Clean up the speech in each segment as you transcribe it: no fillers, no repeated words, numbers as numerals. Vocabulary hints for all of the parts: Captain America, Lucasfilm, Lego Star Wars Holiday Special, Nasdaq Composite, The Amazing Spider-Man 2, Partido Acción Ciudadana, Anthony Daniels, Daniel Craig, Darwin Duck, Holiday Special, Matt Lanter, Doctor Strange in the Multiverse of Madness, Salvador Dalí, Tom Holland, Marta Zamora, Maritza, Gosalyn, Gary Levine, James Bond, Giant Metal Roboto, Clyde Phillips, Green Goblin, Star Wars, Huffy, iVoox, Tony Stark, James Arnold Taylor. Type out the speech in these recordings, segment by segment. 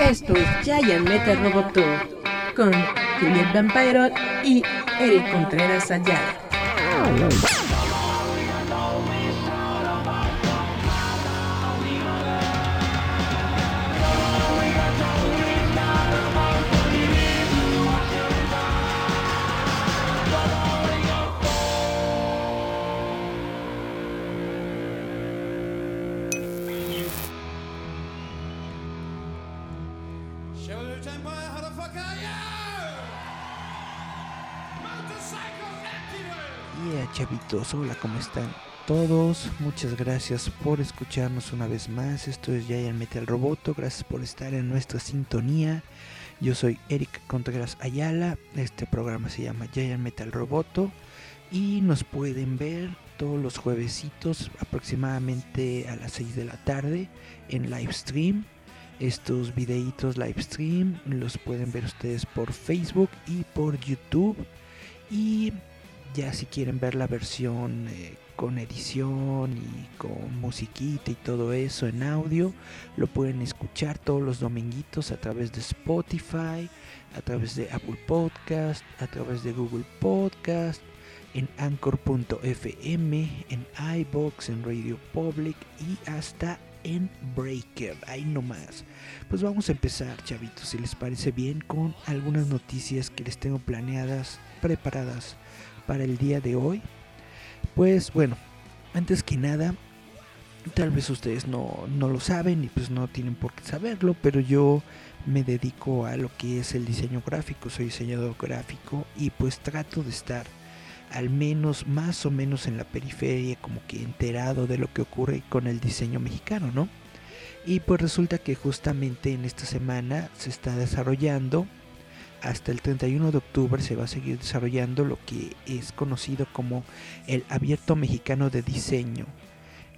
Esto es Giant Metal Roboto con Juliet Vampiro y Eric Contreras Ayala. Chavitos, hola, ¿cómo están todos? Muchas gracias por escucharnos una vez más. Esto es Giant Metal Roboto, gracias por estar en nuestra sintonía. Yo soy Eric Contreras Ayala, este programa se llama Giant Metal Roboto y nos pueden ver todos los juevesitos aproximadamente a las 6 de la tarde en live stream. Estos videitos live stream los pueden ver ustedes por Facebook y por YouTube, y ya si quieren ver la versión con edición y con musiquita y todo eso en audio, lo pueden escuchar todos los dominguitos a través de Spotify, a través de Apple Podcast, a través de Google Podcast, en Anchor.fm, en iVoox, en Radio Public y hasta en Breaker, ahí nomás. Pues vamos a empezar, chavitos, si les parece bien, con algunas noticias que les tengo planeadas, preparadas para el día de hoy. Pues bueno, antes que nada, tal vez ustedes no lo saben y pues no tienen por qué saberlo, pero yo me dedico a lo que es el diseño gráfico, soy diseñador gráfico y pues trato de estar al menos, más o menos en la periferia, como que enterado de lo que ocurre con el diseño mexicano, ¿no? Y pues resulta que justamente en esta semana se está desarrollando, hasta el 31 de octubre se va a seguir desarrollando lo que es conocido como el Abierto Mexicano de Diseño,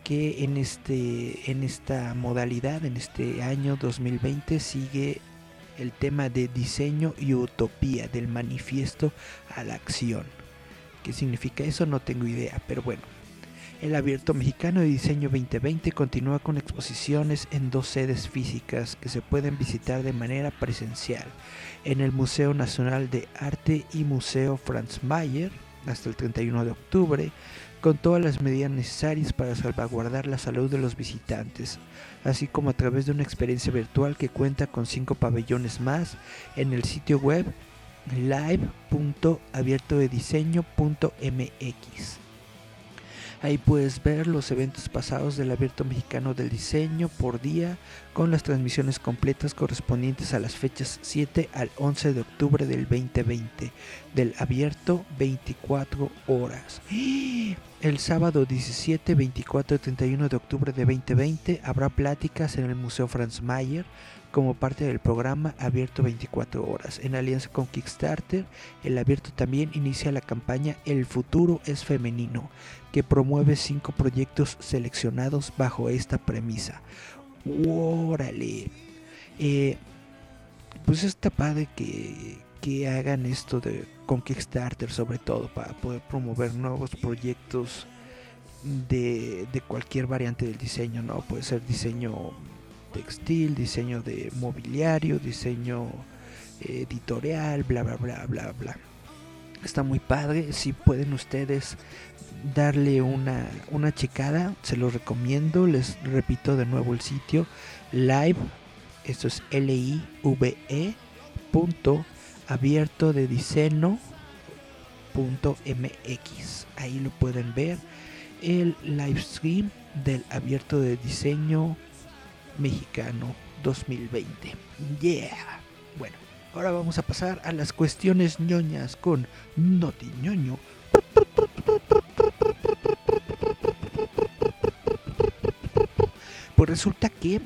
que en esta modalidad, en este año 2020, sigue el tema de diseño y utopía, del manifiesto a la acción. ¿Qué significa eso? No tengo idea, pero bueno. El Abierto Mexicano de Diseño 2020 continúa con exposiciones en dos sedes físicas que se pueden visitar de manera presencial, en el Museo Nacional de Arte y Museo Franz Mayer hasta el 31 de octubre, con todas las medidas necesarias para salvaguardar la salud de los visitantes, así como a través de una experiencia virtual que cuenta con 5 pabellones más en el sitio web live.abiertodediseño.mx. Ahí puedes ver los eventos pasados del Abierto Mexicano del Diseño por día, con las transmisiones completas correspondientes a las fechas 7 al 11 de octubre del 2020, del Abierto 24 horas. El sábado 17, 24 y 31 de octubre de 2020 habrá pláticas en el Museo Franz Mayer como parte del programa Abierto 24 horas. En alianza con Kickstarter, el Abierto también inicia la campaña El Futuro es Femenino, que promueve 5 proyectos seleccionados bajo esta premisa. ¡Órale! Pues está padre que hagan esto con Kickstarter, sobre todo para poder promover nuevos proyectos de cualquier variante del diseño, ¿no? Puede ser diseño textil, diseño de mobiliario, diseño editorial, bla bla bla bla bla. Está muy padre, si pueden ustedes darle una checada, se los recomiendo. Les repito de nuevo el sitio live, esto es live.abiertodediseño.mx. ahí lo pueden ver, el live stream del Abierto de Diseño Mexicano 2020. Yeah. Bueno, ahora vamos a pasar a las cuestiones ñoñas con Noti Ñoño. Pues resulta que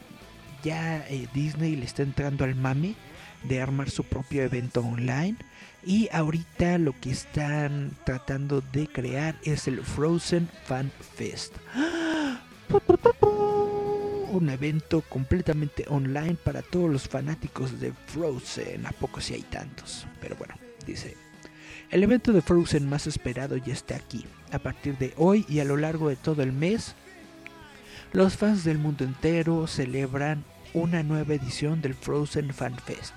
ya Disney le está entrando al mame de armar su propio evento online, y ahorita lo que están tratando de crear es el Frozen Fan Fest. Un evento completamente online para todos los fanáticos de Frozen. ¿A poco si hay tantos? Pero bueno, dice: el evento de Frozen más esperado ya está aquí. A partir de hoy y a lo largo de todo el mes, los fans del mundo entero celebran una nueva edición del Frozen Fan Fest.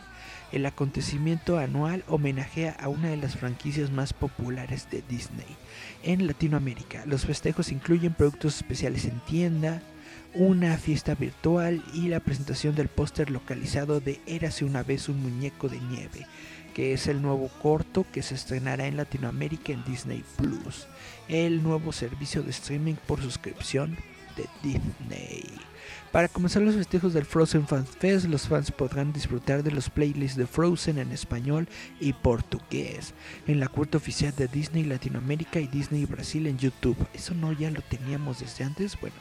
El acontecimiento anual homenajea a una de las franquicias más populares de Disney en Latinoamérica. Los festejos incluyen productos especiales en tienda, una fiesta virtual y la presentación del póster localizado de Érase una vez un muñeco de nieve, que es el nuevo corto que se estrenará en Latinoamérica en Disney Plus, el nuevo servicio de streaming por suscripción de Disney. Para comenzar los festejos del Frozen Fan Fest, los fans podrán disfrutar de los playlists de Frozen en español y portugués en la cuenta oficial de Disney Latinoamérica y Disney Brasil en YouTube. ¿Eso no ya lo teníamos desde antes? Bueno.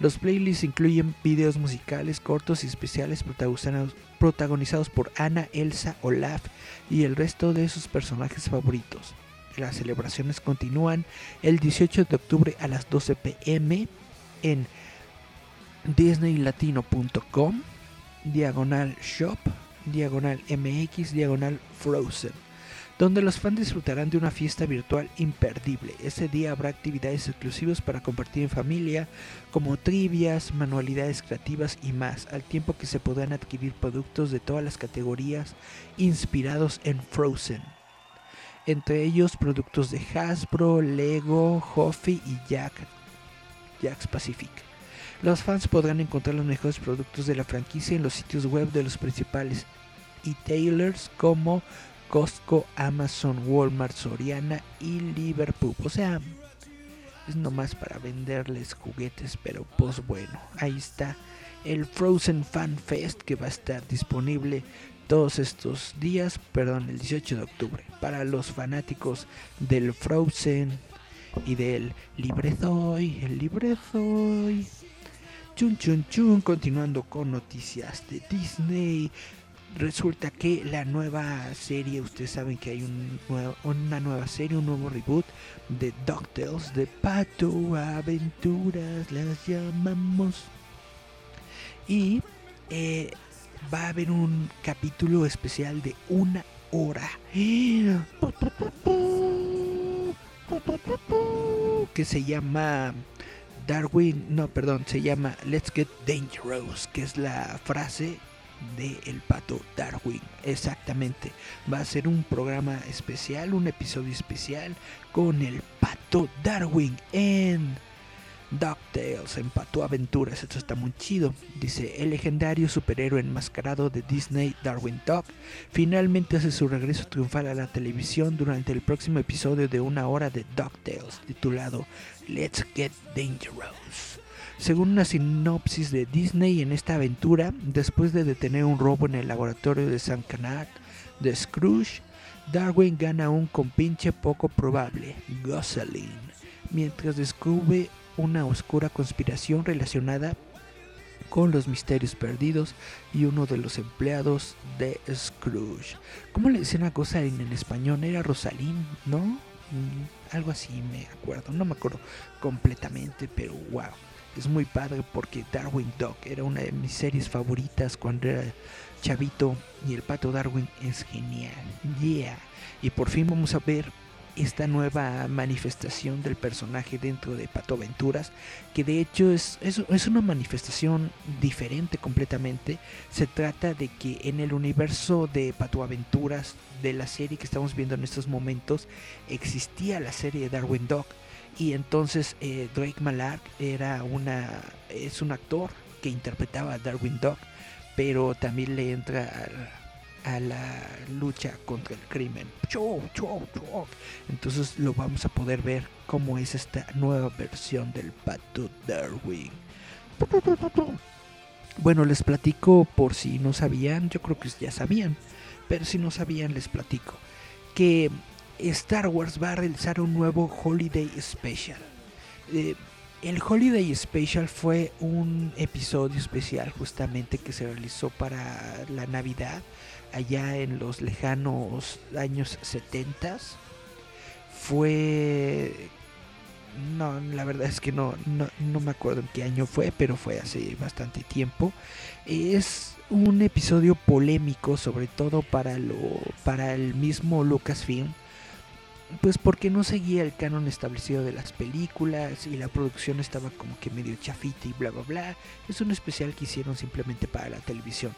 Los playlists incluyen videos musicales, cortos y especiales protagonizados por Anna, Elsa, Olaf y el resto de sus personajes favoritos. Las celebraciones continúan el 18 de octubre a las 12 p.m. en disneylatino.com, /shop/mx/Frozen, donde los fans disfrutarán de una fiesta virtual imperdible. Ese día habrá actividades exclusivas para compartir en familia, como trivias, manualidades creativas y más, al tiempo que se podrán adquirir productos de todas las categorías inspirados en Frozen. Entre ellos productos de Hasbro, Lego, Huffy y Jack's Pacific. Los fans podrán encontrar los mejores productos de la franquicia en los sitios web de los principales e-tailers como Costco, Amazon, Walmart, Soriana y Liverpool. O sea, es nomás para venderles juguetes, pero pues bueno, ahí está el Frozen Fan Fest, que va a estar disponible todos estos días, el 18 de octubre, para los fanáticos del Frozen y del Libre Soy. Chun, continuando con noticias de Disney. Resulta que la nueva serie, ustedes saben que hay una nueva serie, un nuevo reboot de DuckTales, de Pato Aventuras, las llamamos. Y va a haber un capítulo especial de 1 hora. Que se llama se llama Let's Get Dangerous, que es la frase de el pato Darwin. Exactamente, va a ser un programa especial, un episodio especial con el pato Darwin en DuckTales, en Pato Aventuras. Esto está muy chido. Dice: el legendario superhéroe enmascarado de Disney, Darwin Duck, finalmente hace su regreso triunfal a la televisión durante el próximo episodio de 1 hora de DuckTales, titulado Let's Get Dangerous. Según una sinopsis de Disney, en esta aventura, después de detener un robo en el laboratorio de San Canard de Scrooge, Darwin gana un compinche poco probable, Gosalyn, mientras descubre una oscura conspiración relacionada con los misterios perdidos y uno de los empleados de Scrooge. ¿Cómo le decían a Gosalyn en español? Era Rosalín, ¿no? Algo así, no me acuerdo completamente, pero wow. Es muy padre porque Darwin Duck era una de mis series favoritas cuando era chavito, y el pato Darwin es genial. Yeah. Y por fin vamos a ver esta nueva manifestación del personaje dentro de Pato Aventuras, que de hecho es una manifestación diferente completamente. Se trata de que en el universo de Pato Aventuras, de la serie que estamos viendo en estos momentos, existía la serie de Darwin Duck. Y entonces Drake Mallard es un actor que interpretaba a Darwin Duck, pero también le entra a la lucha contra el crimen. Entonces lo vamos a poder ver cómo es esta nueva versión del pato Darwin. Bueno, les platico por si no sabían, yo creo que ya sabían, pero si no sabían les platico que Star Wars va a realizar un nuevo Holiday Special. El Holiday Special fue un episodio especial justamente que se realizó para la Navidad, allá en los lejanos años 70. No, la verdad es que no me acuerdo en qué año fue, pero fue hace bastante tiempo. Es un episodio polémico, sobre todo para el mismo Lucasfilm, pues porque no seguía el canon establecido de las películas y la producción estaba como que medio chafita y bla bla bla. Es un especial que hicieron simplemente para la televisión,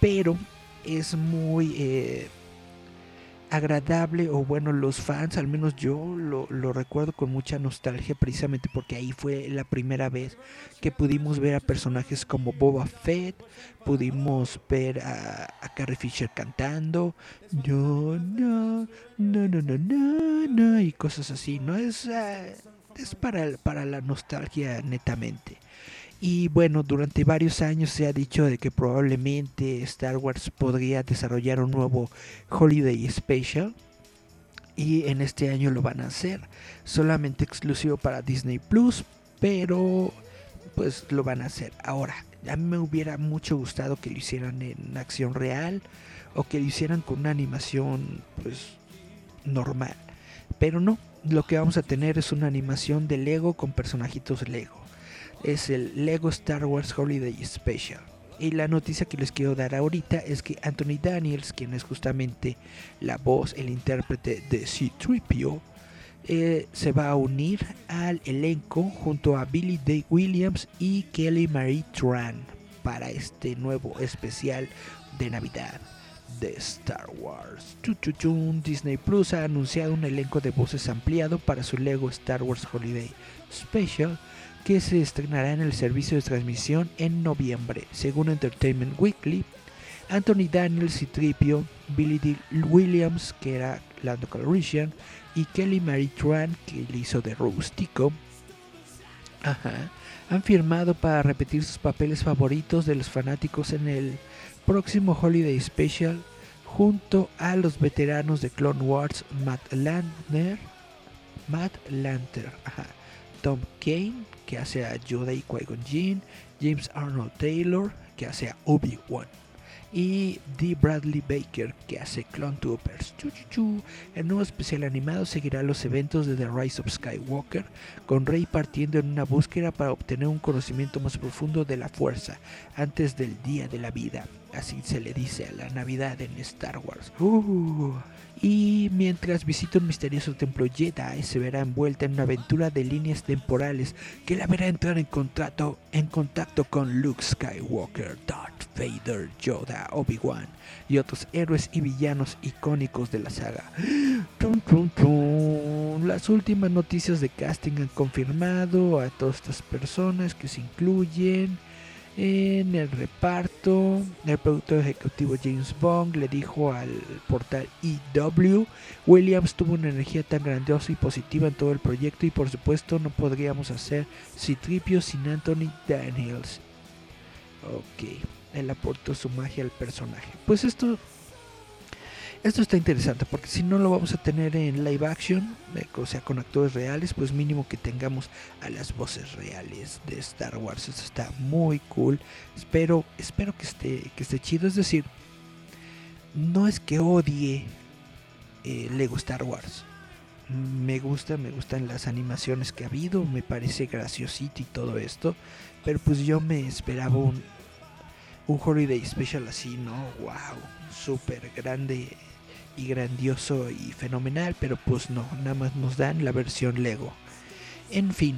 pero es muy agradable, o bueno, los fans, al menos yo lo recuerdo con mucha nostalgia, precisamente porque ahí fue la primera vez que pudimos ver a personajes como Boba Fett, pudimos ver a Carrie Fisher cantando yo no y cosas así, no es para la nostalgia netamente. Y bueno, durante varios años se ha dicho de que probablemente Star Wars podría desarrollar un nuevo Holiday Special. Y en este año lo van a hacer, solamente exclusivo para Disney Plus, pero pues lo van a hacer. Ahora, a mí me hubiera mucho gustado que lo hicieran en acción real o que lo hicieran con una animación pues normal. Pero no, lo que vamos a tener es una animación de Lego con personajitos Lego. Es el Lego Star Wars Holiday Special. Y la noticia que les quiero dar ahorita es que Anthony Daniels, quien es justamente la voz, el intérprete de C-3PO, se va a unir al elenco junto a Billy Dee Williams y Kelly Marie Tran para este nuevo especial de Navidad de Star Wars. Disney Plus ha anunciado un elenco de voces ampliado para su Lego Star Wars Holiday Special, que se estrenará en el servicio de transmisión en noviembre. Según Entertainment Weekly, Anthony Daniels y C-3PO, Billy Dee Williams, que era Lando Calrissian, y Kelly Marie Tran, que le hizo de Rustico, han firmado para repetir sus papeles favoritos de los fanáticos en el próximo Holiday Special, junto a los veteranos de Clone Wars Matt Lanter, Tom Kane, que hace a Yoda y Qui-Gon Jinn, James Arnold Taylor, que hace a Obi-Wan, y Dee Bradley Baker, que hace Clone Troopers. El nuevo especial animado seguirá los eventos de The Rise of Skywalker, con Rey partiendo en una búsqueda para obtener un conocimiento más profundo de la fuerza antes del día de la vida. Así se le dice a la Navidad en Star Wars. Y mientras visita un misterioso templo Jedi, se verá envuelta en una aventura de líneas temporales que la verá entrar en contacto con Luke Skywalker, Darth Vader, Yoda, Obi-Wan y otros héroes y villanos icónicos de la saga. Las últimas noticias de casting han confirmado a todas estas personas que se incluyen en el reparto. El productor ejecutivo James Bond le dijo al portal EW: Williams tuvo una energía tan grandiosa y positiva en todo el proyecto, y por supuesto no podríamos hacer C-3PO sin Anthony Daniels. Ok, él aportó su magia al personaje. Pues esto está interesante, porque si no lo vamos a tener en live action, o sea, con actores reales, pues mínimo que tengamos a las voces reales de Star Wars. Esto está muy cool. Espero que esté chido. Es decir, no es que odie Lego Star Wars. Me gustan las animaciones que ha habido, me parece graciosito y todo esto, pero pues yo me esperaba un Holiday Special así, ¿no? Wow, súper grande y grandioso y fenomenal, pero pues no, nada más nos dan la versión Lego. En fin,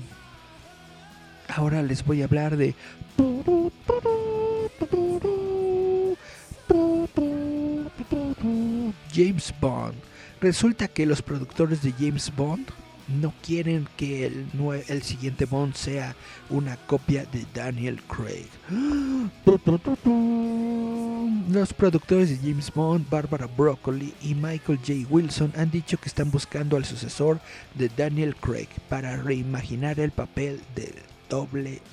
ahora les voy a hablar de James Bond. Resulta que los productores de James Bond no quieren que el siguiente Bond sea una copia de Daniel Craig. Los productores de James Bond, Barbara Broccoli y Michael J. Wilson, han dicho que están buscando al sucesor de Daniel Craig para reimaginar el papel del 007.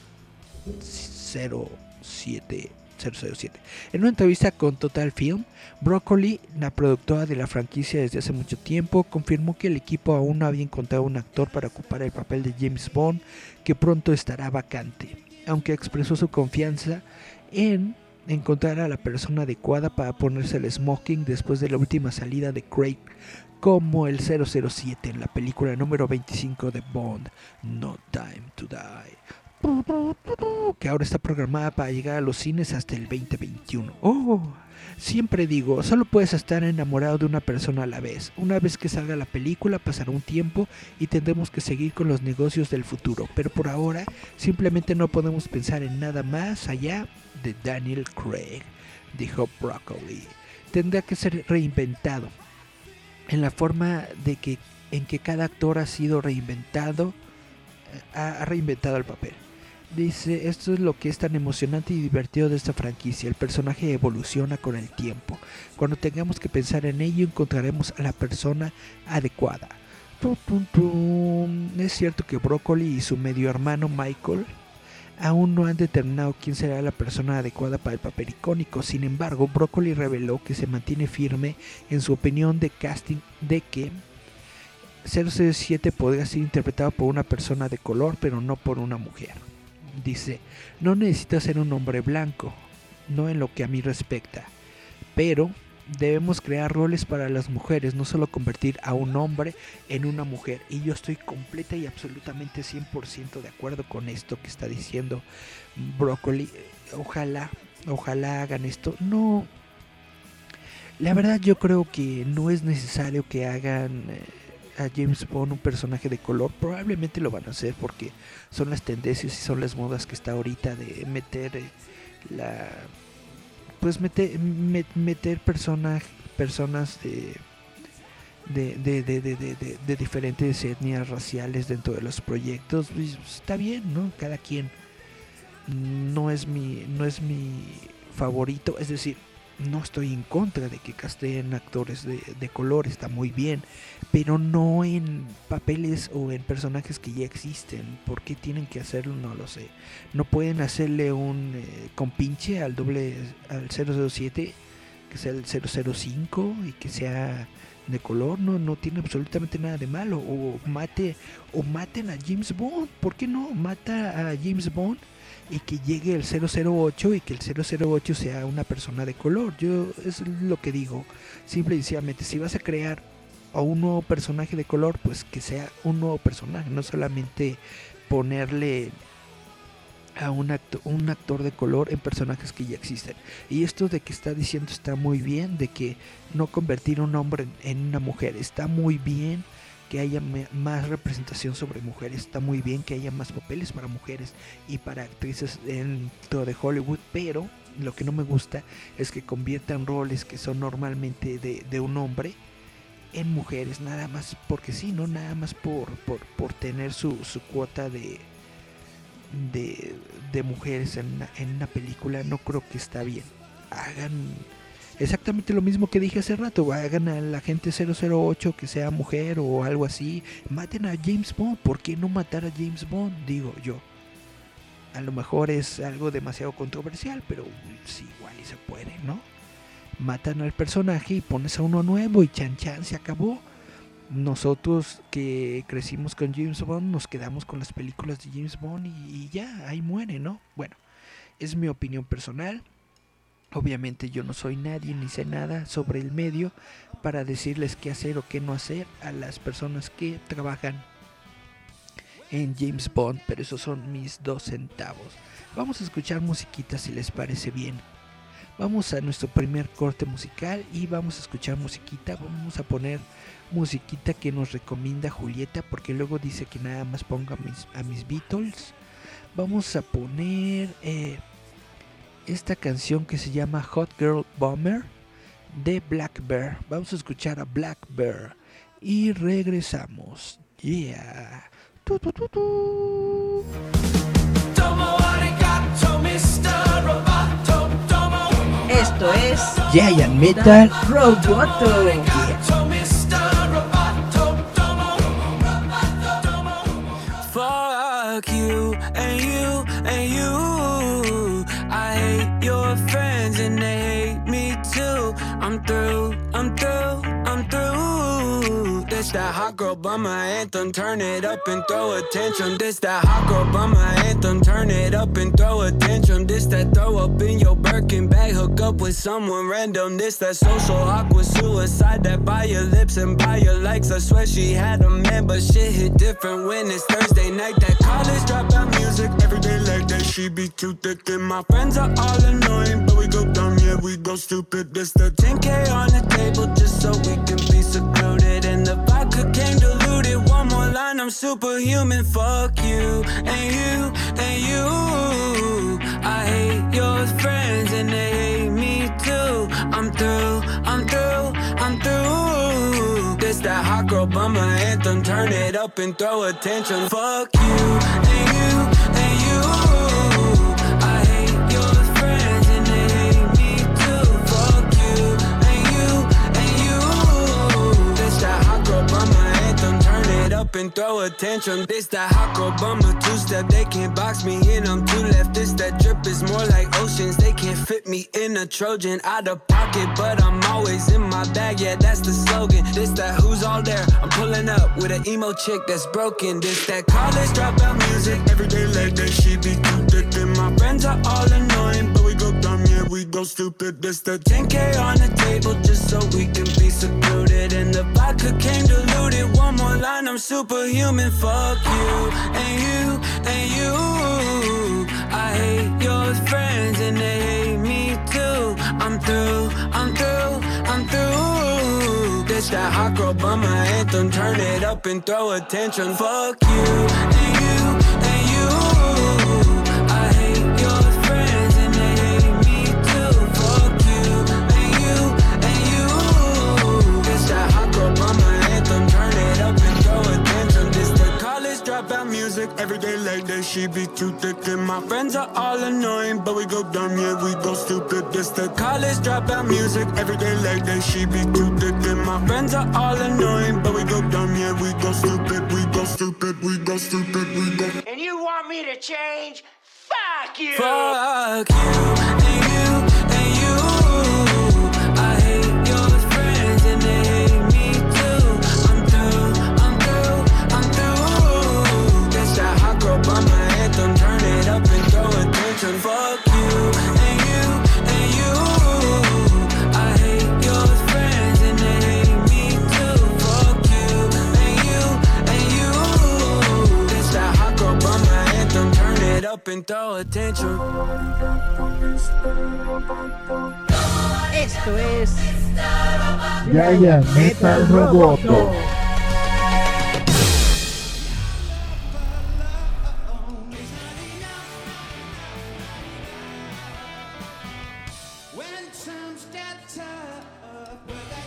En una entrevista con Total Film, Broccoli, la productora de la franquicia desde hace mucho tiempo, confirmó que el equipo aún no había encontrado un actor para ocupar el papel de James Bond, que pronto estará vacante, aunque expresó su confianza en encontrar a la persona adecuada para ponerse el smoking después de la última salida de Craig como el 007 en la película número 25 de Bond, No Time to Die. que ahora está programada para llegar a los cines hasta el 2021. ¡Oh! Siempre digo, solo puedes estar enamorado de una persona a la vez. Una vez que salga la película pasará un tiempo y tendremos que seguir con los negocios del futuro, pero por ahora simplemente no podemos pensar en nada más allá de Daniel Craig, dijo Broccoli. Tendrá que ser reinventado en la forma de que en que cada actor ha sido reinventado, ha reinventado el papel. Dice, esto es lo que es tan emocionante y divertido de esta franquicia. El personaje evoluciona con el tiempo. Cuando tengamos que pensar en ello, encontraremos a la persona adecuada. Es cierto que Broccoli y su medio hermano Michael aún no han determinado quién será la persona adecuada para el papel icónico. Sin embargo, Broccoli reveló que se mantiene firme en su opinión de casting de que 007 podría ser interpretado por una persona de color, pero no por una mujer. Dice, no necesita ser un hombre blanco, no en lo que a mí respecta, pero debemos crear roles para las mujeres, no solo convertir a un hombre en una mujer. Y yo estoy completa y absolutamente 100% de acuerdo con esto que está diciendo Broccoli. Ojalá hagan esto. No, la verdad yo creo que no es necesario que hagan a James Bond un personaje de color. Probablemente lo van a hacer porque son las tendencias y son las modas que está ahorita de meter personas de diferentes etnias raciales dentro de los proyectos. Pues está bien, ¿no? Cada quien. No es mi favorito, es decir, no estoy en contra de que casteen actores de color, está muy bien, pero no en papeles o en personajes que ya existen. ¿Por qué tienen que hacerlo? No lo sé. ¿No pueden hacerle un compinche al 007, que sea el 005 y que sea de color? No tiene absolutamente nada de malo. O maten a James Bond. ¿Por qué no? Mata a James Bond y que llegue el 008 y que el 008 sea una persona de color. Yo es lo que digo. Simple y sencillamente, si vas a crear a un nuevo personaje de color, pues que sea un nuevo personaje, no solamente ponerle a un actor de color en personajes que ya existen. Y esto de que está diciendo está muy bien, de que no convertir un hombre en una mujer, está muy bien que haya más representación sobre mujeres, está muy bien que haya más papeles para mujeres y para actrices dentro de Hollywood, pero lo que no me gusta es que conviertan roles que son normalmente de un hombre en mujeres, nada más porque sí, no nada más por tener su cuota de mujeres en una película. No creo que está bien. Hagan exactamente lo mismo que dije hace rato, hagan a la gente 008 que sea mujer o algo así, maten a James Bond. ¿Por qué no matar a James Bond? Digo yo, a lo mejor es algo demasiado controversial, pero sí, igual y se puede, ¿no? Matan al personaje y pones a uno nuevo y chan se acabó. Nosotros que crecimos con James Bond nos quedamos con las películas de James Bond y ya, ahí muere, ¿no? Bueno, es mi opinión personal. Obviamente yo no soy nadie ni sé nada sobre el medio para decirles qué hacer o qué no hacer a las personas que trabajan en James Bond, pero esos son mis 2 centavos. Vamos a escuchar musiquita si les parece bien. Vamos a nuestro primer corte musical y vamos a escuchar musiquita. Vamos a poner musiquita que nos recomienda Julieta, porque luego dice que nada más ponga a mis Beatles. Vamos a poner esta canción que se llama Hot Girl Bummer de Black Bear. Vamos a escuchar a Black Bear y regresamos. Yeah. Esto es Giant Metal Roboto. Fuck you and you and you. I hate your friends and they hate me too. I'm through. This that Hot Girl Bummer anthem, turn it up and throw a tantrum. This that Hot Girl Bummer anthem, turn it up and throw a tantrum. This that throw up in your Birkin bag, hook up with someone random. This that social awkward suicide, that by your lips and by your likes. I swear she had a man, but shit hit different when it's Thursday night. That college dropout music, every day like that, she be too thick. And my friends are all annoying, but we go dumb, yeah, we go stupid. This that 10K on the table just so we can be secluded. And the vodka came diluted, one more line, I'm superhuman. Fuck you, and you, and you. I hate your friends and they hate me too. I'm through, I'm through, I'm through. This that Hot Girl Bummer anthem, turn it up and throw a tantrum. Fuck you, and you, and you. I hate your friends and they hate me too. Fuck you, and you, and you. This that Hot Girl Bummer anthem, turn it up and throw a tantrum. This that Hot Girl Bummer two-step, they can't box me in, I'm too left. This that drip is more like oceans, they can't fit me in a Trojan. Out of pocket, but I'm always in my bag, yeah, that's the slogan. This that who's all there, I'm pulling up with an emo chick that's broken. This that college dropout music, every day like that, she be too thick. And my friends are all annoying, but we go dumb, yeah, we go stupid. This that 10K on the table just so we can be secluded. And the vodka came diluted, one more line, I'm superhuman. Fuck you, and you, and you. I hate your friends and they hate me too. I'm through, I'm through, I'm through. This that Hot Girl Bummer anthem, turn it up and throw a tantrum. Fuck you, and you, and you. I hate your friends and they hate me too. Fuck you, and you, and you. This that Hot Girl Bummer anthem, turn it up and throw a tantrum. This that college dropout music, every day like that, she be too thick. And my friends are all annoying, but we go dumb, yeah, we go stupid. This the college dropout music, every day like that, she be too thick. And my friends are all annoying, but we go dumb, yeah, we go stupid, we go stupid, we go stupid, we go. And you want me to change? Fuck you! Fuck you, and you, and you. I hate your friends and they hate me too. I'm through, I'm through, I'm through. That's that Hot Girl Bummer anthem, turn it up and throw a tantrum. Fuck you, and you, and you. I hate your friends and they hate me too. Fuck you, and you, and you. That's that Hot Girl Bummer anthem, turn it up and throw a tantrum. Esto es Giant Metal Roboto.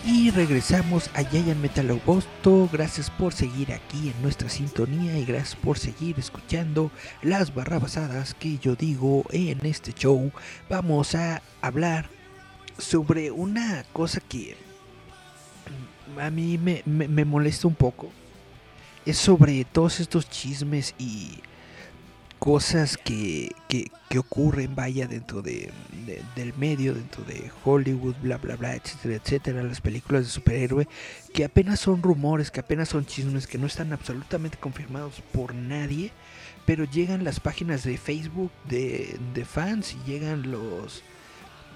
Y regresamos a Giant Metal Roboto. Gracias por seguir aquí en nuestra sintonía y gracias por seguir escuchando las barrabasadas que yo digo en este show. Vamos a hablar sobre una cosa que a mí me molesta un poco. Es sobre todos estos chismes y cosas que ocurren, vaya, dentro del medio, dentro de Hollywood, bla bla bla, etcétera, etcétera. Las películas de superhéroe que apenas son rumores, que apenas son chismes, que no están absolutamente confirmados por nadie, pero llegan las páginas de Facebook de fans y llegan los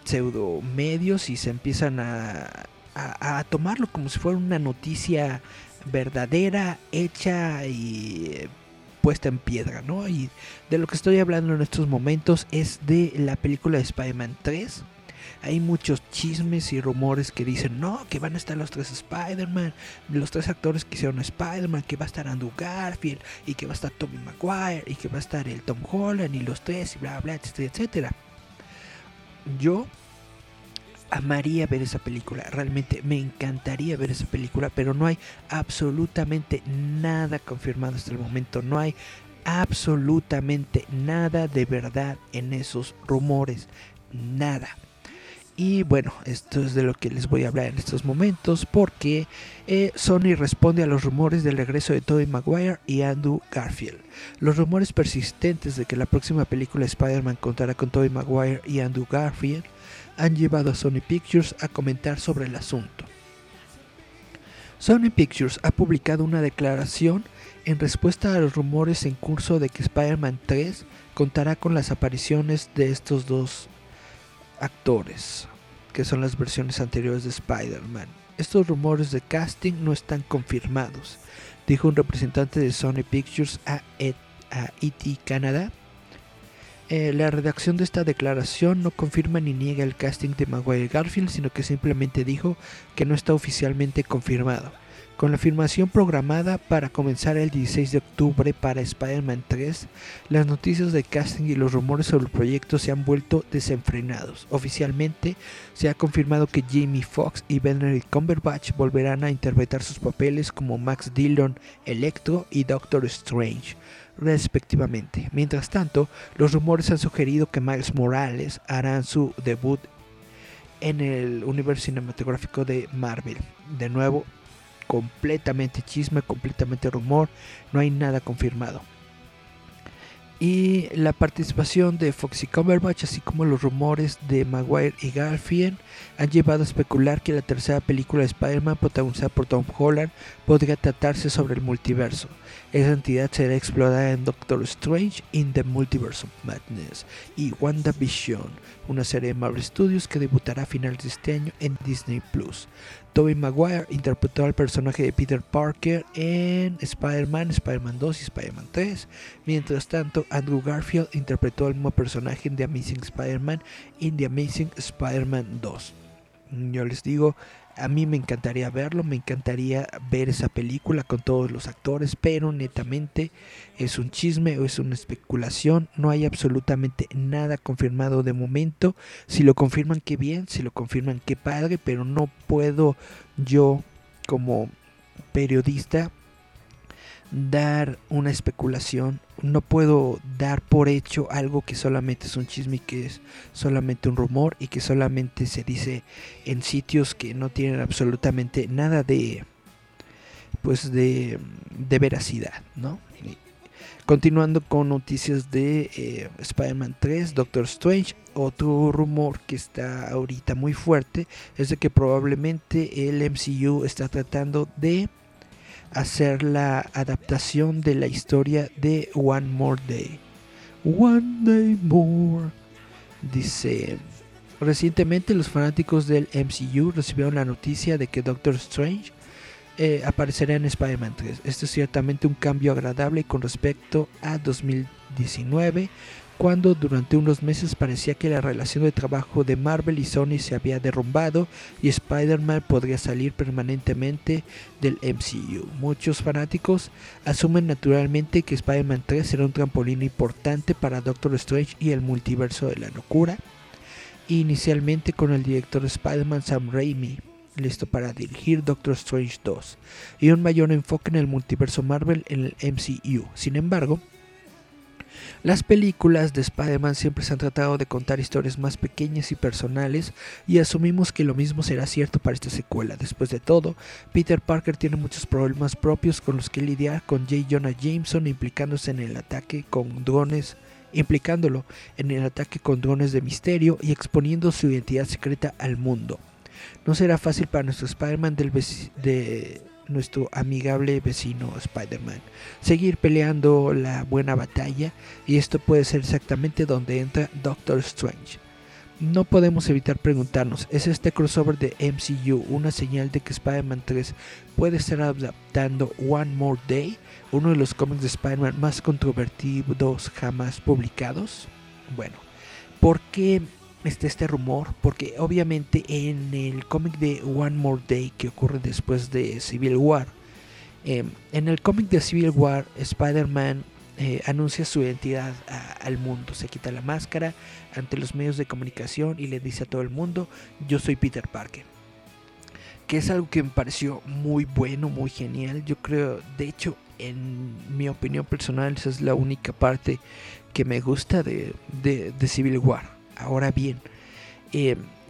pseudo medios y se empiezan a tomarlo como si fuera una noticia verdadera, hecha y puesta en piedra, ¿no? Y de lo que estoy hablando en estos momentos es de la película de Spider-Man 3. Hay muchos chismes y rumores que dicen, no, que van a estar los tres Spider-Man, los tres actores que hicieron Spider-Man, que va a estar Andrew Garfield y que va a estar Tobey Maguire y que va a estar el Tom Holland y los tres y bla bla, etcétera, etcétera. Yo amaría ver esa película, realmente me encantaría ver esa película, pero no hay absolutamente nada confirmado hasta el momento, no hay absolutamente nada de verdad en esos rumores, nada. Y bueno, esto es de lo que les voy a hablar en estos momentos porque Sony responde a los rumores del regreso de Tobey Maguire y Andrew Garfield. Los rumores persistentes de que la próxima película Spider-Man contará con Tobey Maguire y Andrew Garfield han llevado a Sony Pictures a comentar sobre el asunto. Sony Pictures ha publicado una declaración en respuesta a los rumores en curso de que Spider-Man 3 contará con las apariciones de estos dos actores, que son las versiones anteriores de Spider-Man. Estos rumores de casting no están confirmados, dijo un representante de Sony Pictures a E.T. Canadá. La redacción de esta declaración no confirma ni niega el casting de Maguire Garfield, sino que simplemente dijo que no está oficialmente confirmado. Con la filmación programada para comenzar el 16 de octubre para Spider-Man 3, las noticias de casting y los rumores sobre el proyecto se han vuelto desenfrenados. Oficialmente se ha confirmado que Jamie Foxx y Benedict Cumberbatch volverán a interpretar sus papeles como Max Dillon, Electro y Doctor Strange, respectivamente. Mientras tanto, los rumores han sugerido que Miles Morales hará su debut en el universo cinematográfico de Marvel. De nuevo, completamente chisme, completamente rumor, no hay nada confirmado. Y la participación de Foxy Cumberbatch, así como los rumores de Maguire y Garfield, han llevado a especular que la tercera película de Spider-Man, protagonizada por Tom Holland, podría tratarse sobre el multiverso. Esa entidad será explorada en Doctor Strange in the Multiverse of Madness y WandaVision, una serie de Marvel Studios que debutará a finales de este año en Disney Plus. Tobey Maguire interpretó al personaje de Peter Parker en Spider-Man, Spider-Man 2 y Spider-Man 3. Mientras tanto, Andrew Garfield interpretó al mismo personaje en The Amazing Spider-Man y The Amazing Spider-Man 2. Yo les digo, a mí me encantaría verlo, me encantaría ver esa película con todos los actores, pero netamente es un chisme o es una especulación, no hay absolutamente nada confirmado de momento. Si lo confirman, qué bien, si lo confirman, qué padre, pero no puedo yo como periodista dar una especulación, no puedo dar por hecho algo que solamente es un chisme, que es solamente un rumor y que solamente se dice en sitios que no tienen absolutamente nada de, pues de veracidad, ¿no? Continuando con noticias de Spider-Man 3, Doctor Strange, otro rumor que está ahorita muy fuerte es de que probablemente el MCU está tratando de hacer la adaptación de la historia de One More Day. One Day More. Dice, recientemente los fanáticos del MCU recibieron la noticia de que Doctor Strange aparecerá en Spider-Man 3. Esto es ciertamente un cambio agradable con respecto a 2019, cuando durante unos meses parecía que la relación de trabajo de Marvel y Sony se había derrumbado y Spider-Man podría salir permanentemente del MCU. Muchos fanáticos asumen naturalmente que Spider-Man 3 será un trampolín importante para Doctor Strange y el multiverso de la locura, inicialmente con el director de Spider-Man Sam Raimi, listo para dirigir Doctor Strange 2 y un mayor enfoque en el multiverso Marvel en el MCU. Sin embargo, las películas de Spider-Man siempre se han tratado de contar historias más pequeñas y personales, y asumimos que lo mismo será cierto para esta secuela. Después de todo, Peter Parker tiene muchos problemas propios con los que lidiar, con J. Jonah Jameson implicándolo en el ataque con drones de misterio y exponiendo su identidad secreta al mundo. No será fácil para nuestro Spider-Man nuestro amigable vecino Spider-Man seguir peleando la buena batalla, y esto puede ser exactamente donde entra Doctor Strange. No podemos evitar preguntarnos, ¿es este crossover de MCU una señal de que Spider-Man 3 puede estar adaptando One More Day, uno de los cómics de Spider-Man más controvertidos jamás publicados? Bueno, ¿por qué este rumor? Porque obviamente en el cómic de One More Day, que ocurre después de Civil War, en el cómic de Civil War, Spider-Man anuncia su identidad al mundo, se quita la máscara ante los medios de comunicación y le dice a todo el mundo: yo soy Peter Parker. Que es algo que me pareció muy bueno, muy genial. Yo creo, de hecho, en mi opinión personal, esa es la única parte que me gusta de Civil War. Ahora bien,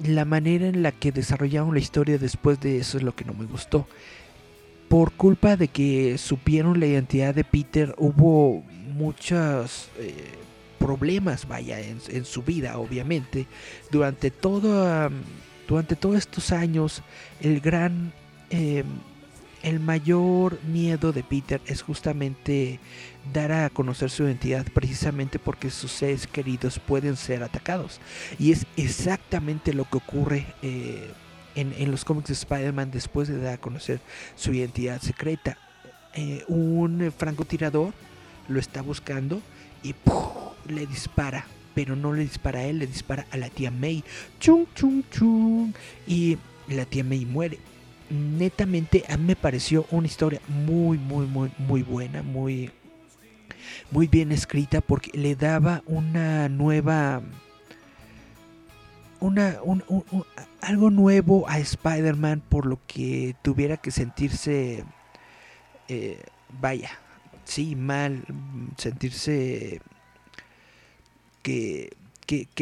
la manera en la que desarrollaron la historia después de eso es lo que no me gustó. Por culpa de que supieron la identidad de Peter, hubo muchos problemas, en su vida, obviamente. Durante todos estos años, el gran el mayor miedo de Peter es justamente dar a conocer su identidad, precisamente porque sus seres queridos pueden ser atacados. Y es exactamente lo que ocurre en los cómics de Spider-Man después de dar a conocer su identidad secreta. Un francotirador lo está buscando y ¡pum! Le dispara, pero no le dispara a él, le dispara a la tía May. ¡Chung, chung, chung! Y la tía May muere. Netamente a mí me pareció una historia muy, muy, muy, muy buena, muy, muy bien escrita, porque le daba una nueva... algo nuevo a Spider-Man, por lo que tuviera que sentirse... mal, sentirse que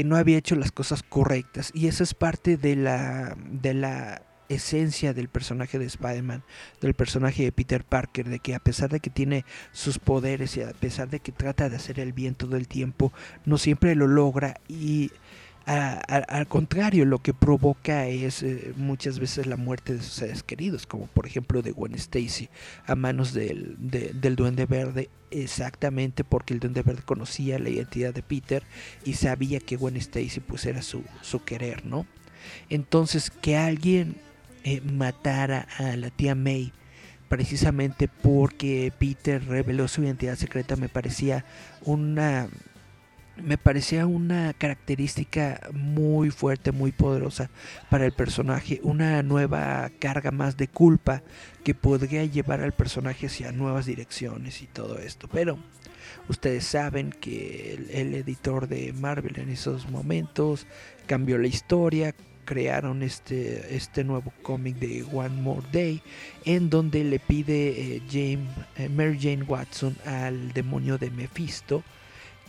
no había hecho las cosas correctas. Y esa es parte de la esencia del personaje de Spider-Man, del personaje de Peter Parker, de que a pesar de que tiene sus poderes y a pesar de que trata de hacer el bien todo el tiempo, no siempre lo logra, y al contrario, lo que provoca es muchas veces la muerte de sus seres queridos, como por ejemplo de Gwen Stacy a manos del Duende Verde, exactamente porque el Duende Verde conocía la identidad de Peter y sabía que Gwen Stacy pues era su querer, ¿no? Entonces, que alguien matara a la tía May precisamente porque Peter reveló su identidad secreta me parecía una característica muy fuerte, muy poderosa para el personaje, una nueva carga más de culpa que podría llevar al personaje hacia nuevas direcciones y todo esto. Pero ustedes saben que el editor de Marvel en esos momentos cambió la historia, crearon este nuevo cómic de One More Day, en donde le pide Mary Jane Watson al demonio de Mephisto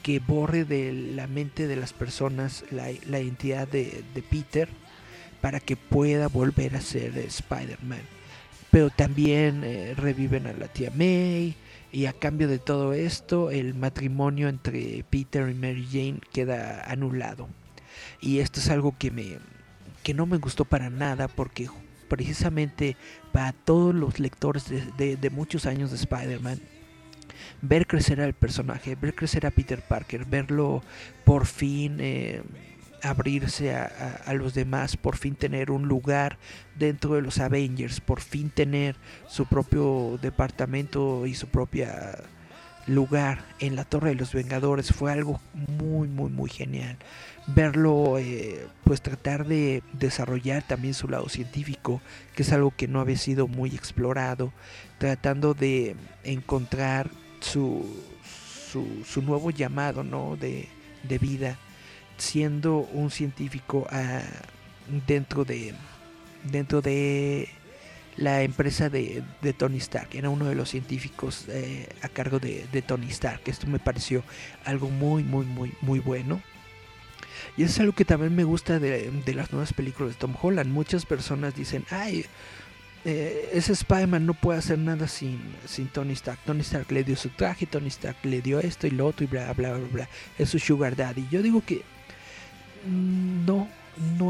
que borre de la mente de las personas la identidad de Peter para que pueda volver a ser Spider-Man. Pero también reviven a la tía May, y a cambio de todo esto el matrimonio entre Peter y Mary Jane queda anulado. Y esto es algo que no me gustó para nada, porque precisamente para todos los lectores de muchos años de Spider-Man, ver crecer al personaje, ver crecer a Peter Parker, verlo por fin abrirse a los demás, por fin tener un lugar dentro de los Avengers, por fin tener su propio departamento y su propio lugar en la Torre de los Vengadores, fue algo muy, muy, muy genial. Verlo pues tratar de desarrollar también su lado científico, que es algo que no había sido muy explorado, tratando de encontrar su nuevo llamado, ¿no? de vida, siendo un científico dentro de la empresa de Tony Stark. Era uno de los científicos a cargo de Tony Stark. Esto me pareció algo muy, muy, muy, muy bueno. Y eso es algo que también me gusta de las nuevas películas de Tom Holland. Muchas personas dicen, ay, ese Spider-Man no puede hacer nada sin Tony Stark. Tony Stark le dio su traje, Tony Stark le dio esto y lo otro y bla, bla, bla, bla. Es su sugar daddy. Yo digo que no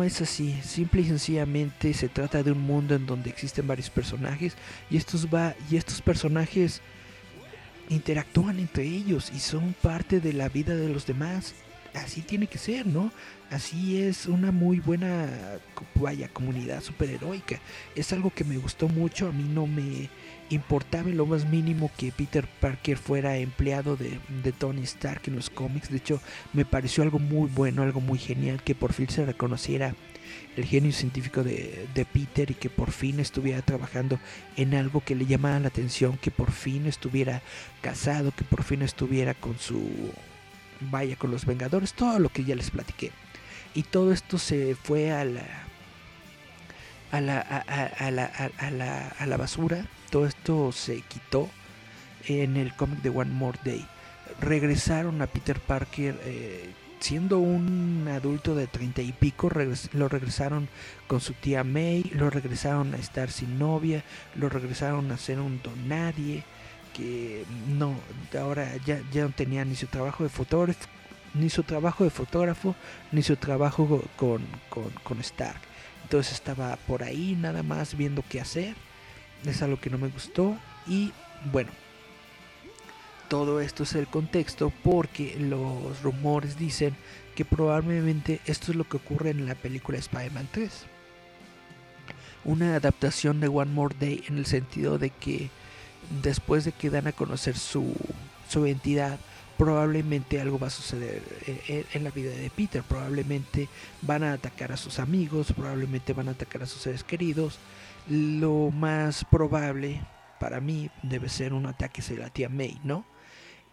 es así. Simple y sencillamente se trata de un mundo en donde existen varios personajes y estos personajes interactúan entre ellos y son parte de la vida de los demás. Así tiene que ser, ¿no? Así es una muy buena, comunidad superheroica. Es algo que me gustó mucho. A mí no me importaba en lo más mínimo que Peter Parker fuera empleado de Tony Stark en los cómics. De hecho, me pareció algo muy bueno, algo muy genial, que por fin se reconociera el genio científico de Peter y que por fin estuviera trabajando en algo que le llamaba la atención, que por fin estuviera casado, que por fin estuviera con los Vengadores, todo lo que ya les platiqué. Y todo esto se fue a la basura. Todo esto se quitó en el cómic de One More Day. Regresaron a Peter Parker siendo un adulto de 30 y pico. Lo regresaron con su tía May, lo regresaron a estar sin novia, lo regresaron a ser un don nadie. Ahora ya no tenía ni su trabajo de fotógrafo, ni su trabajo con Stark. Entonces estaba por ahí nada más viendo qué hacer es algo que no me gustó. Y bueno, todo esto es el contexto porque los rumores dicen que probablemente esto es lo que ocurre en la película Spider-Man 3. Una adaptación de One More Day, en el sentido de que después de que dan a conocer su identidad, probablemente algo va a suceder en la vida de Peter. Probablemente van a atacar a sus amigos, probablemente van a atacar a sus seres queridos. Lo más probable para mí debe ser un ataque hacia la tía May, ¿no?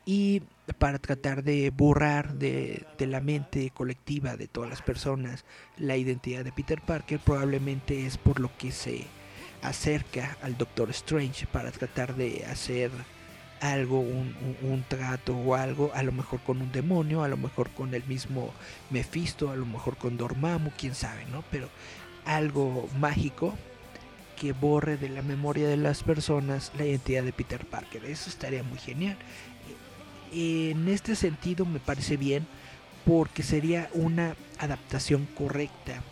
Y para tratar de borrar de la mente colectiva de todas las personas la identidad de Peter Parker, probablemente es por lo que se acerca al Doctor Strange para tratar de hacer algo, un trato o algo, a lo mejor con un demonio, a lo mejor con el mismo Mephisto, a lo mejor con Dormammu, quién sabe, ¿no? Pero algo mágico que borre de la memoria de las personas la identidad de Peter Parker. Eso estaría muy genial. En este sentido me parece bien, porque sería una adaptación correcta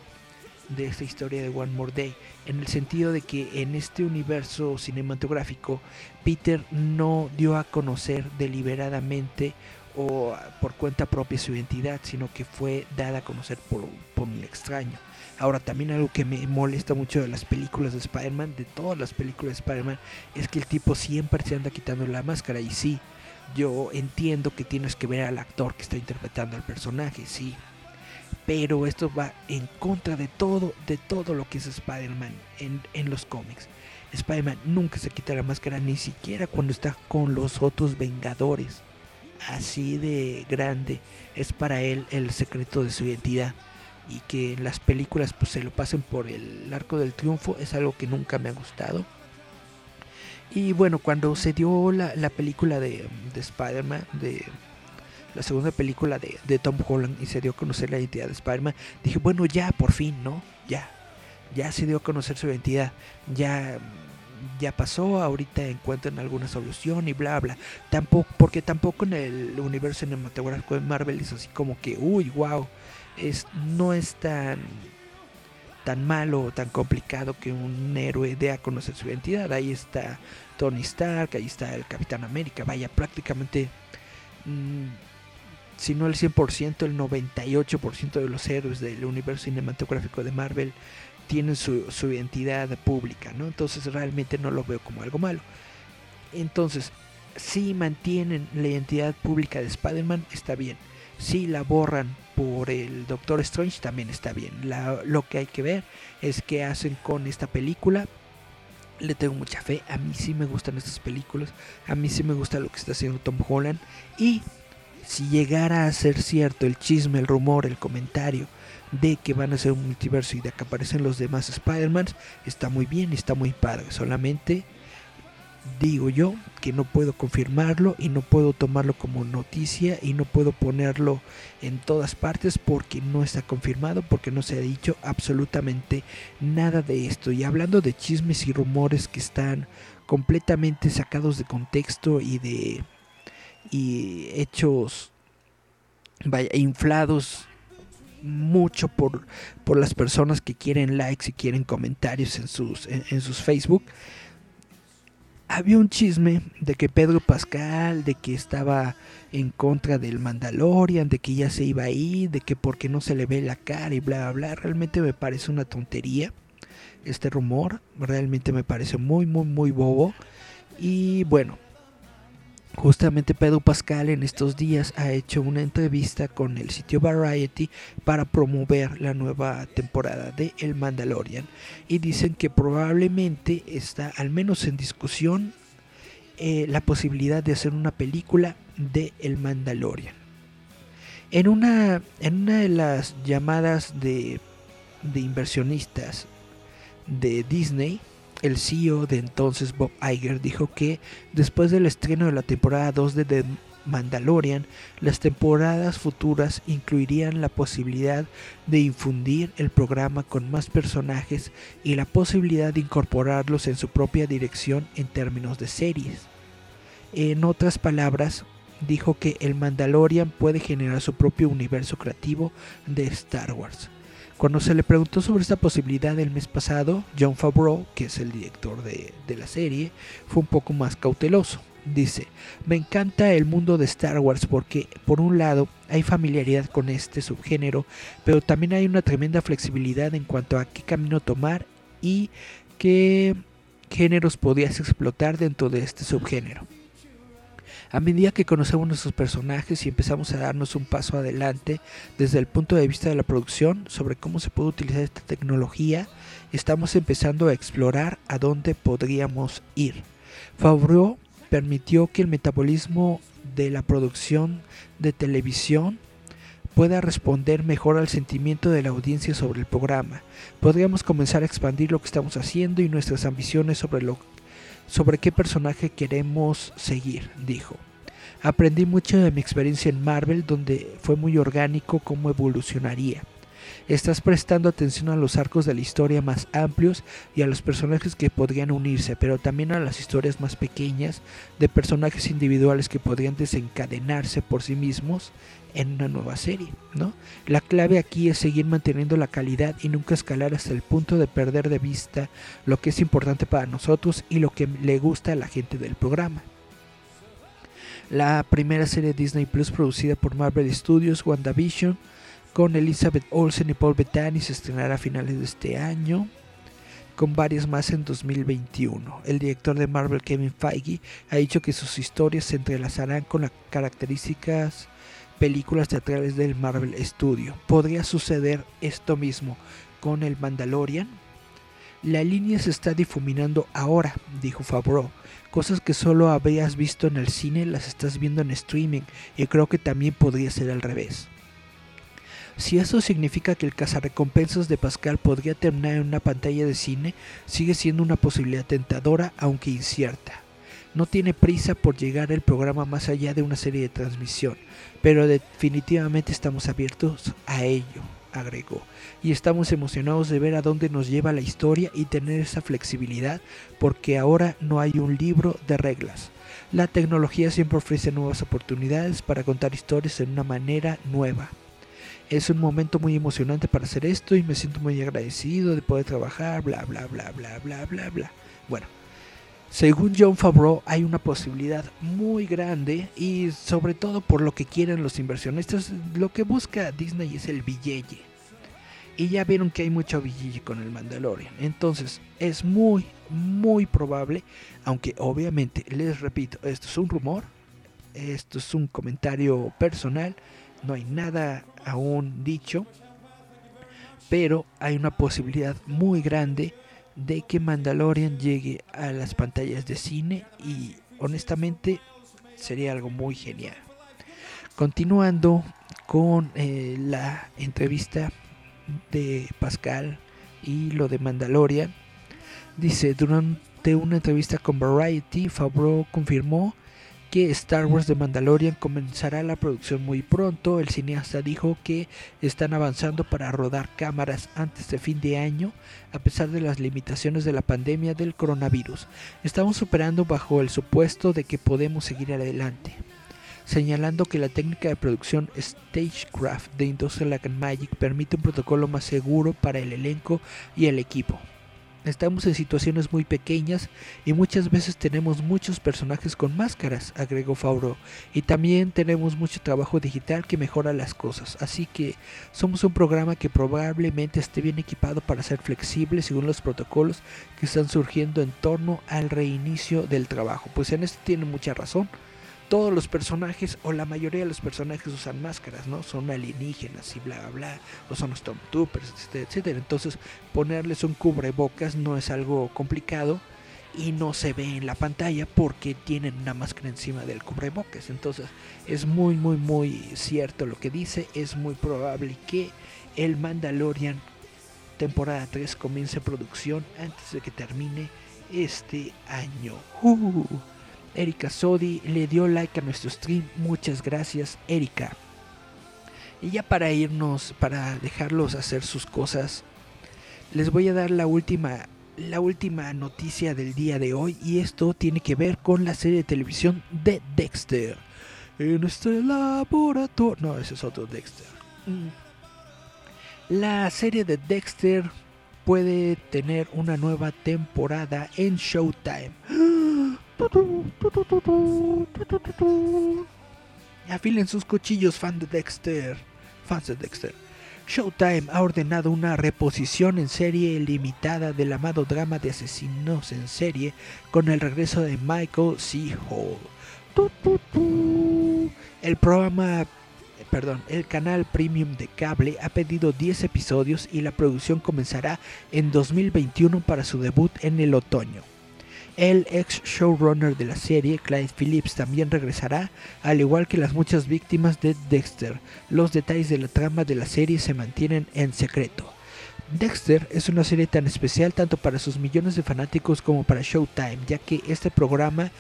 de esta historia de One More Day, en el sentido de que en este universo cinematográfico Peter no dio a conocer deliberadamente o por cuenta propia su identidad, sino que fue dada a conocer por un extraño. Ahora, también algo que me molesta mucho de las películas de Spider-Man, de todas las películas de Spider-Man, es que el tipo siempre se anda quitando la máscara. Y sí, yo entiendo que tienes que ver al actor que está interpretando al personaje, sí, pero esto va en contra de todo lo que es Spider-Man en los cómics. Spider-Man nunca se quita la máscara, ni siquiera cuando está con los otros Vengadores. Así de grande es para él el secreto de su identidad. Y que en las películas pues se lo pasen por el arco del triunfo es algo que nunca me ha gustado. Y bueno, cuando se dio la película de Spider-Man, de la segunda película de Tom Holland, y se dio a conocer la identidad de Spider-Man, dije, bueno, ya, por fin, ¿no? Ya se dio a conocer su identidad, ya pasó, ahorita encuentran alguna solución y bla, bla. Porque tampoco en el universo cinematográfico de Marvel es así como que, uy, wow, no es tan malo o tan complicado que un héroe dé a conocer su identidad. Ahí está Tony Stark, ahí está el Capitán América, vaya, prácticamente... si no el 100%, el 98% de los héroes del universo cinematográfico de Marvel tienen su identidad pública, ¿no? Entonces realmente no lo veo como algo malo. Entonces, si mantienen la identidad pública de Spider-Man, está bien. Si la borran por el Doctor Strange, también está bien. Lo que hay que ver es qué hacen con esta película. Le tengo mucha fe, a mí sí me gustan estas películas, a mí sí me gusta lo que está haciendo Tom Holland. Y si llegara a ser cierto el chisme, el rumor, el comentario de que van a hacer un multiverso y de que aparecen los demás Spider-Man, está muy bien, está muy padre. Solamente digo yo que no puedo confirmarlo y no puedo tomarlo como noticia y no puedo ponerlo en todas partes porque no está confirmado, porque no se ha dicho absolutamente nada de esto. Y hablando de chismes y rumores que están completamente sacados de contexto y de hechos, vaya, inflados mucho por las personas que quieren likes y quieren comentarios en sus Facebook. Había un chisme de que Pedro Pascal, de que estaba en contra del Mandalorian, de que ya se iba a ir, de que porque no se le ve la cara y bla, bla, bla. Realmente me parece una tontería este rumor, realmente me parece muy, muy, muy bobo. Y bueno, justamente Pedro Pascal en estos días ha hecho una entrevista con el sitio Variety para promover la nueva temporada de El Mandalorian, y dicen que probablemente está al menos en discusión la posibilidad de hacer una película de El Mandalorian. En una de las llamadas de inversionistas de Disney, el CEO de entonces, Bob Iger, dijo que después del estreno de la temporada 2 de The Mandalorian, las temporadas futuras incluirían la posibilidad de infundir el programa con más personajes y la posibilidad de incorporarlos en su propia dirección en términos de series. En otras palabras, dijo que el Mandalorian puede generar su propio universo creativo de Star Wars. Cuando se le preguntó sobre esta posibilidad el mes pasado, Jon Favreau, que es el director de la serie, fue un poco más cauteloso. Dice: me encanta el mundo de Star Wars porque, por un lado, hay familiaridad con este subgénero, pero también hay una tremenda flexibilidad en cuanto a qué camino tomar y qué géneros podías explotar dentro de este subgénero. A medida que conocemos nuestros personajes y empezamos a darnos un paso adelante desde el punto de vista de la producción sobre cómo se puede utilizar esta tecnología, estamos empezando a explorar a dónde podríamos ir. Favreau permitió que el metabolismo de la producción de televisión pueda responder mejor al sentimiento de la audiencia sobre el programa. Podríamos comenzar a expandir lo que estamos haciendo y nuestras ambiciones sobre qué personaje queremos seguir, dijo. Aprendí mucho de mi experiencia en Marvel, donde fue muy orgánico cómo evolucionaría. Estás prestando atención a los arcos de la historia más amplios y a los personajes que podrían unirse, pero también a las historias más pequeñas de personajes individuales que podrían desencadenarse por sí mismos en una nueva serie, ¿no? La clave aquí es seguir manteniendo la calidad y nunca escalar hasta el punto de perder de vista lo que es importante para nosotros y lo que le gusta a la gente del programa. La primera serie de Disney Plus producida por Marvel Studios, WandaVision, con Elizabeth Olsen y Paul Bettany, se estrenará a finales de este año, con varias más en 2021. El director de Marvel, Kevin Feige, ha dicho que sus historias se entrelazarán con las características películas teatrales del Marvel Studio. Podría suceder esto mismo con el Mandalorian. La línea se está difuminando ahora, dijo Favreau. Cosas que solo habías visto en el cine las estás viendo en streaming, y creo que también podría ser al revés. Si eso significa que el cazarrecompensas de Pascal podría terminar en una pantalla de cine, sigue siendo una posibilidad tentadora, aunque incierta. No tiene prisa por llegar el programa más allá de una serie de transmisión, pero definitivamente estamos abiertos a ello, agregó. Y estamos emocionados de ver a dónde nos lleva la historia y tener esa flexibilidad, porque ahora no hay un libro de reglas. La tecnología siempre ofrece nuevas oportunidades para contar historias de una manera nueva. Es un momento muy emocionante para hacer esto y me siento muy agradecido de poder trabajar, bla, bla, bla, bla, bla, bla, bla. Bueno, según Jon Favreau hay una posibilidad muy grande y sobre todo por lo que quieren los inversionistas. Lo que busca Disney es el billete. Y ya vieron que hay mucho billete con el Mandalorian. Entonces es muy, muy probable, aunque obviamente, les repito, esto es un rumor, esto es un comentario personal, no hay nada aún dicho, pero hay una posibilidad muy grande de que Mandalorian llegue a las pantallas de cine y honestamente sería algo muy genial. Continuando con la entrevista de Pascal y lo de Mandalorian, dice: durante una entrevista con Variety, Favreau confirmó que Star Wars The Mandalorian comenzará la producción muy pronto. El cineasta dijo que están avanzando para rodar cámaras antes de fin de año, a pesar de las limitaciones de la pandemia del coronavirus. Estamos operando bajo el supuesto de que podemos seguir adelante, señalando que la técnica de producción Stagecraft de Industrial Magic permite un protocolo más seguro para el elenco y el equipo. Estamos en situaciones muy pequeñas y muchas veces tenemos muchos personajes con máscaras, agregó Favreau, y también tenemos mucho trabajo digital que mejora las cosas, así que somos un programa que probablemente esté bien equipado para ser flexible según los protocolos que están surgiendo en torno al reinicio del trabajo. Pues en esto tienen mucha razón, todos los personajes o la mayoría de los personajes usan máscaras, ¿no? Son alienígenas y bla bla bla, o son los Stormtroopers, etcétera, etcétera. Entonces ponerles un cubrebocas no es algo complicado y no se ve en la pantalla porque tienen una máscara encima del cubrebocas. Entonces es muy muy muy cierto lo que dice, es muy probable que el Mandalorian temporada 3 comience producción antes de que termine este año. Erika Sodi le dio like a nuestro stream, muchas gracias, Erika. Y ya para irnos, para dejarlos hacer sus cosas, les voy a dar la última noticia del día de hoy, y esto tiene que ver con la serie de televisión de Dexter. En este laboratorio... No, ese es otro Dexter. La serie de Dexter puede tener una nueva temporada en Showtime. Afilen sus cuchillos, fans de Dexter. Showtime ha ordenado una reposición en serie limitada del amado drama de asesinos en serie con el regreso de Michael C. Hall. El canal premium de cable ha pedido 10 episodios y la producción comenzará en 2021 para su debut en el otoño. El ex showrunner de la serie, Clyde Phillips, también regresará, al igual que las muchas víctimas de Dexter. Los detalles de la trama de la serie se mantienen en secreto. Dexter es una serie tan especial tanto para sus millones de fanáticos como para Showtime, ya que este programa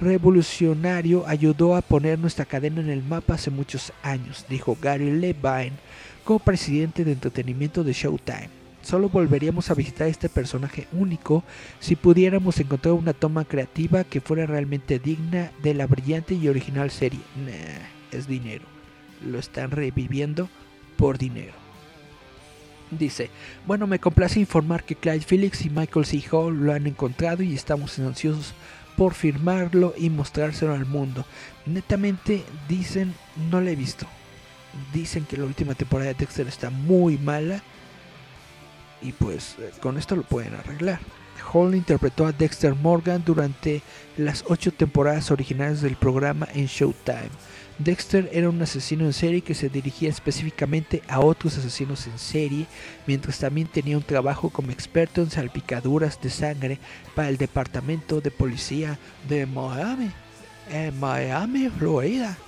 revolucionario ayudó a poner nuestra cadena en el mapa hace muchos años, dijo Gary Levine, copresidente de entretenimiento de Showtime. Solo volveríamos a visitar este personaje único si pudiéramos encontrar una toma creativa que fuera realmente digna de la brillante y original serie. Es dinero. Lo están reviviendo por dinero. Dice, bueno, me complace informar que Clyde Phillips y Michael C. Hall lo han encontrado y estamos ansiosos por firmarlo y mostrárselo al mundo. Netamente, dicen, no lo he visto. Dicen que la última temporada de Dexter está muy mala. Y pues con esto lo pueden arreglar. Hall interpretó a Dexter Morgan durante las 8 temporadas originales del programa en Showtime. Dexter era un asesino en serie que se dirigía específicamente a otros asesinos en serie, mientras también tenía un trabajo como experto en salpicaduras de sangre para el departamento de policía de Miami, en Miami, Florida.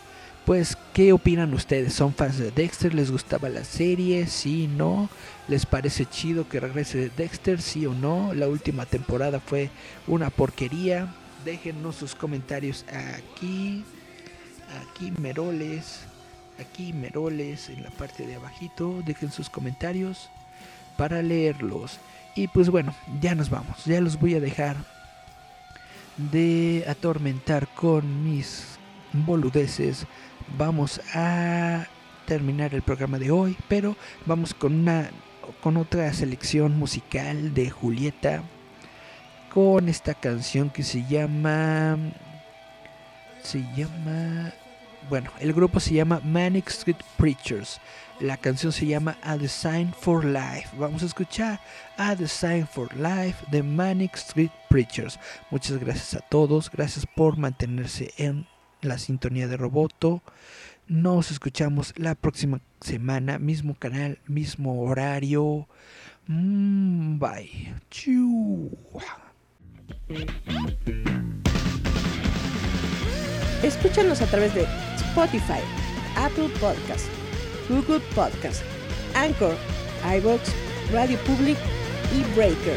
Pues, ¿qué opinan ustedes? ¿Son fans de Dexter? ¿Les gustaba la serie? ¿Sí? ¿No? ¿Les parece chido que regrese Dexter? ¿Sí o no? ¿La última temporada fue una porquería? Déjennos sus comentarios aquí. Aquí meroles, en la parte de abajito. Dejen sus comentarios para leerlos. Y pues bueno, ya nos vamos. Ya los voy a dejar de atormentar con mis boludeces. Vamos a terminar el programa de hoy, pero vamos con otra selección musical de Julieta, con esta canción que el grupo se llama Manic Street Preachers, la canción se llama A Design for Life. Vamos a escuchar A Design for Life de Manic Street Preachers. Muchas gracias a todos, gracias por mantenerse en la sintonía de Roboto. Nos escuchamos la próxima semana, mismo canal, mismo horario. Bye. Chiu. Escúchanos a través de Spotify, Apple Podcasts, Google Podcasts, Anchor, iVoox, Radio Public y Breaker.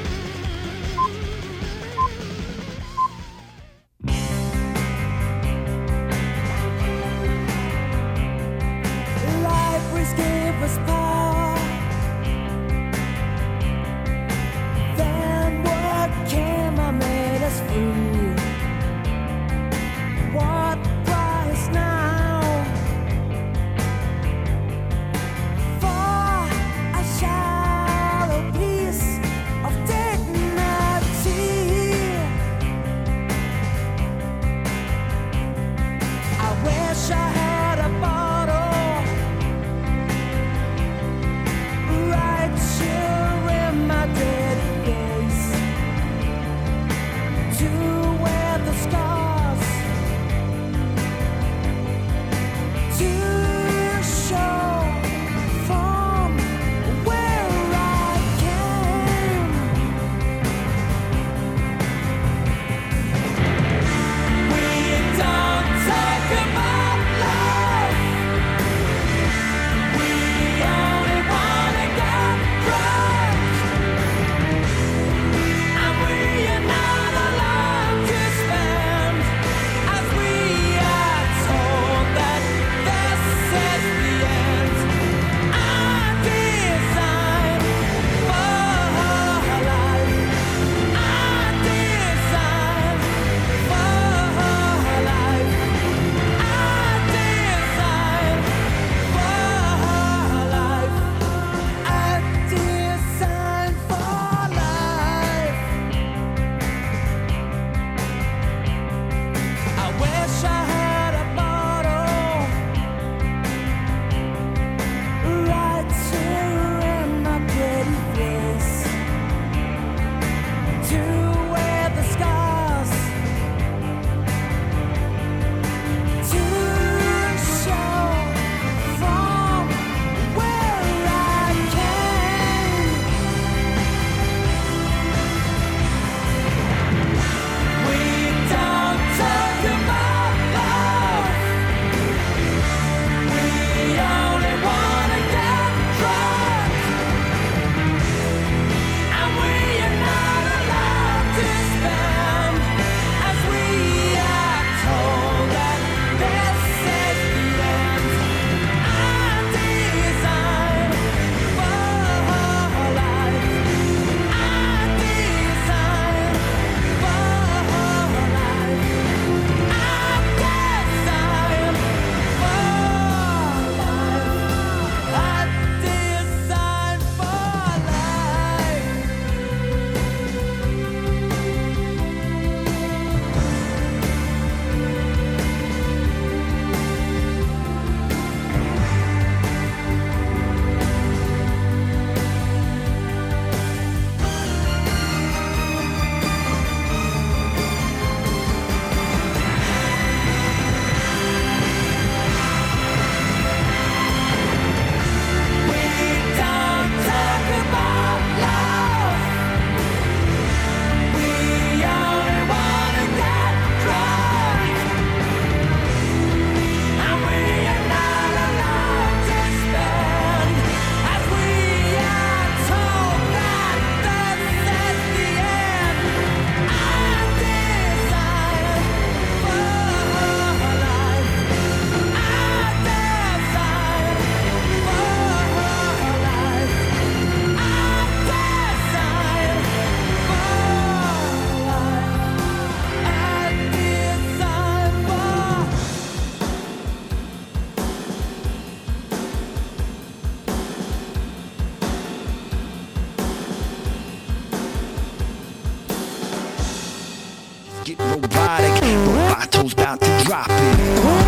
Take robotic, Robotto's about to drop it.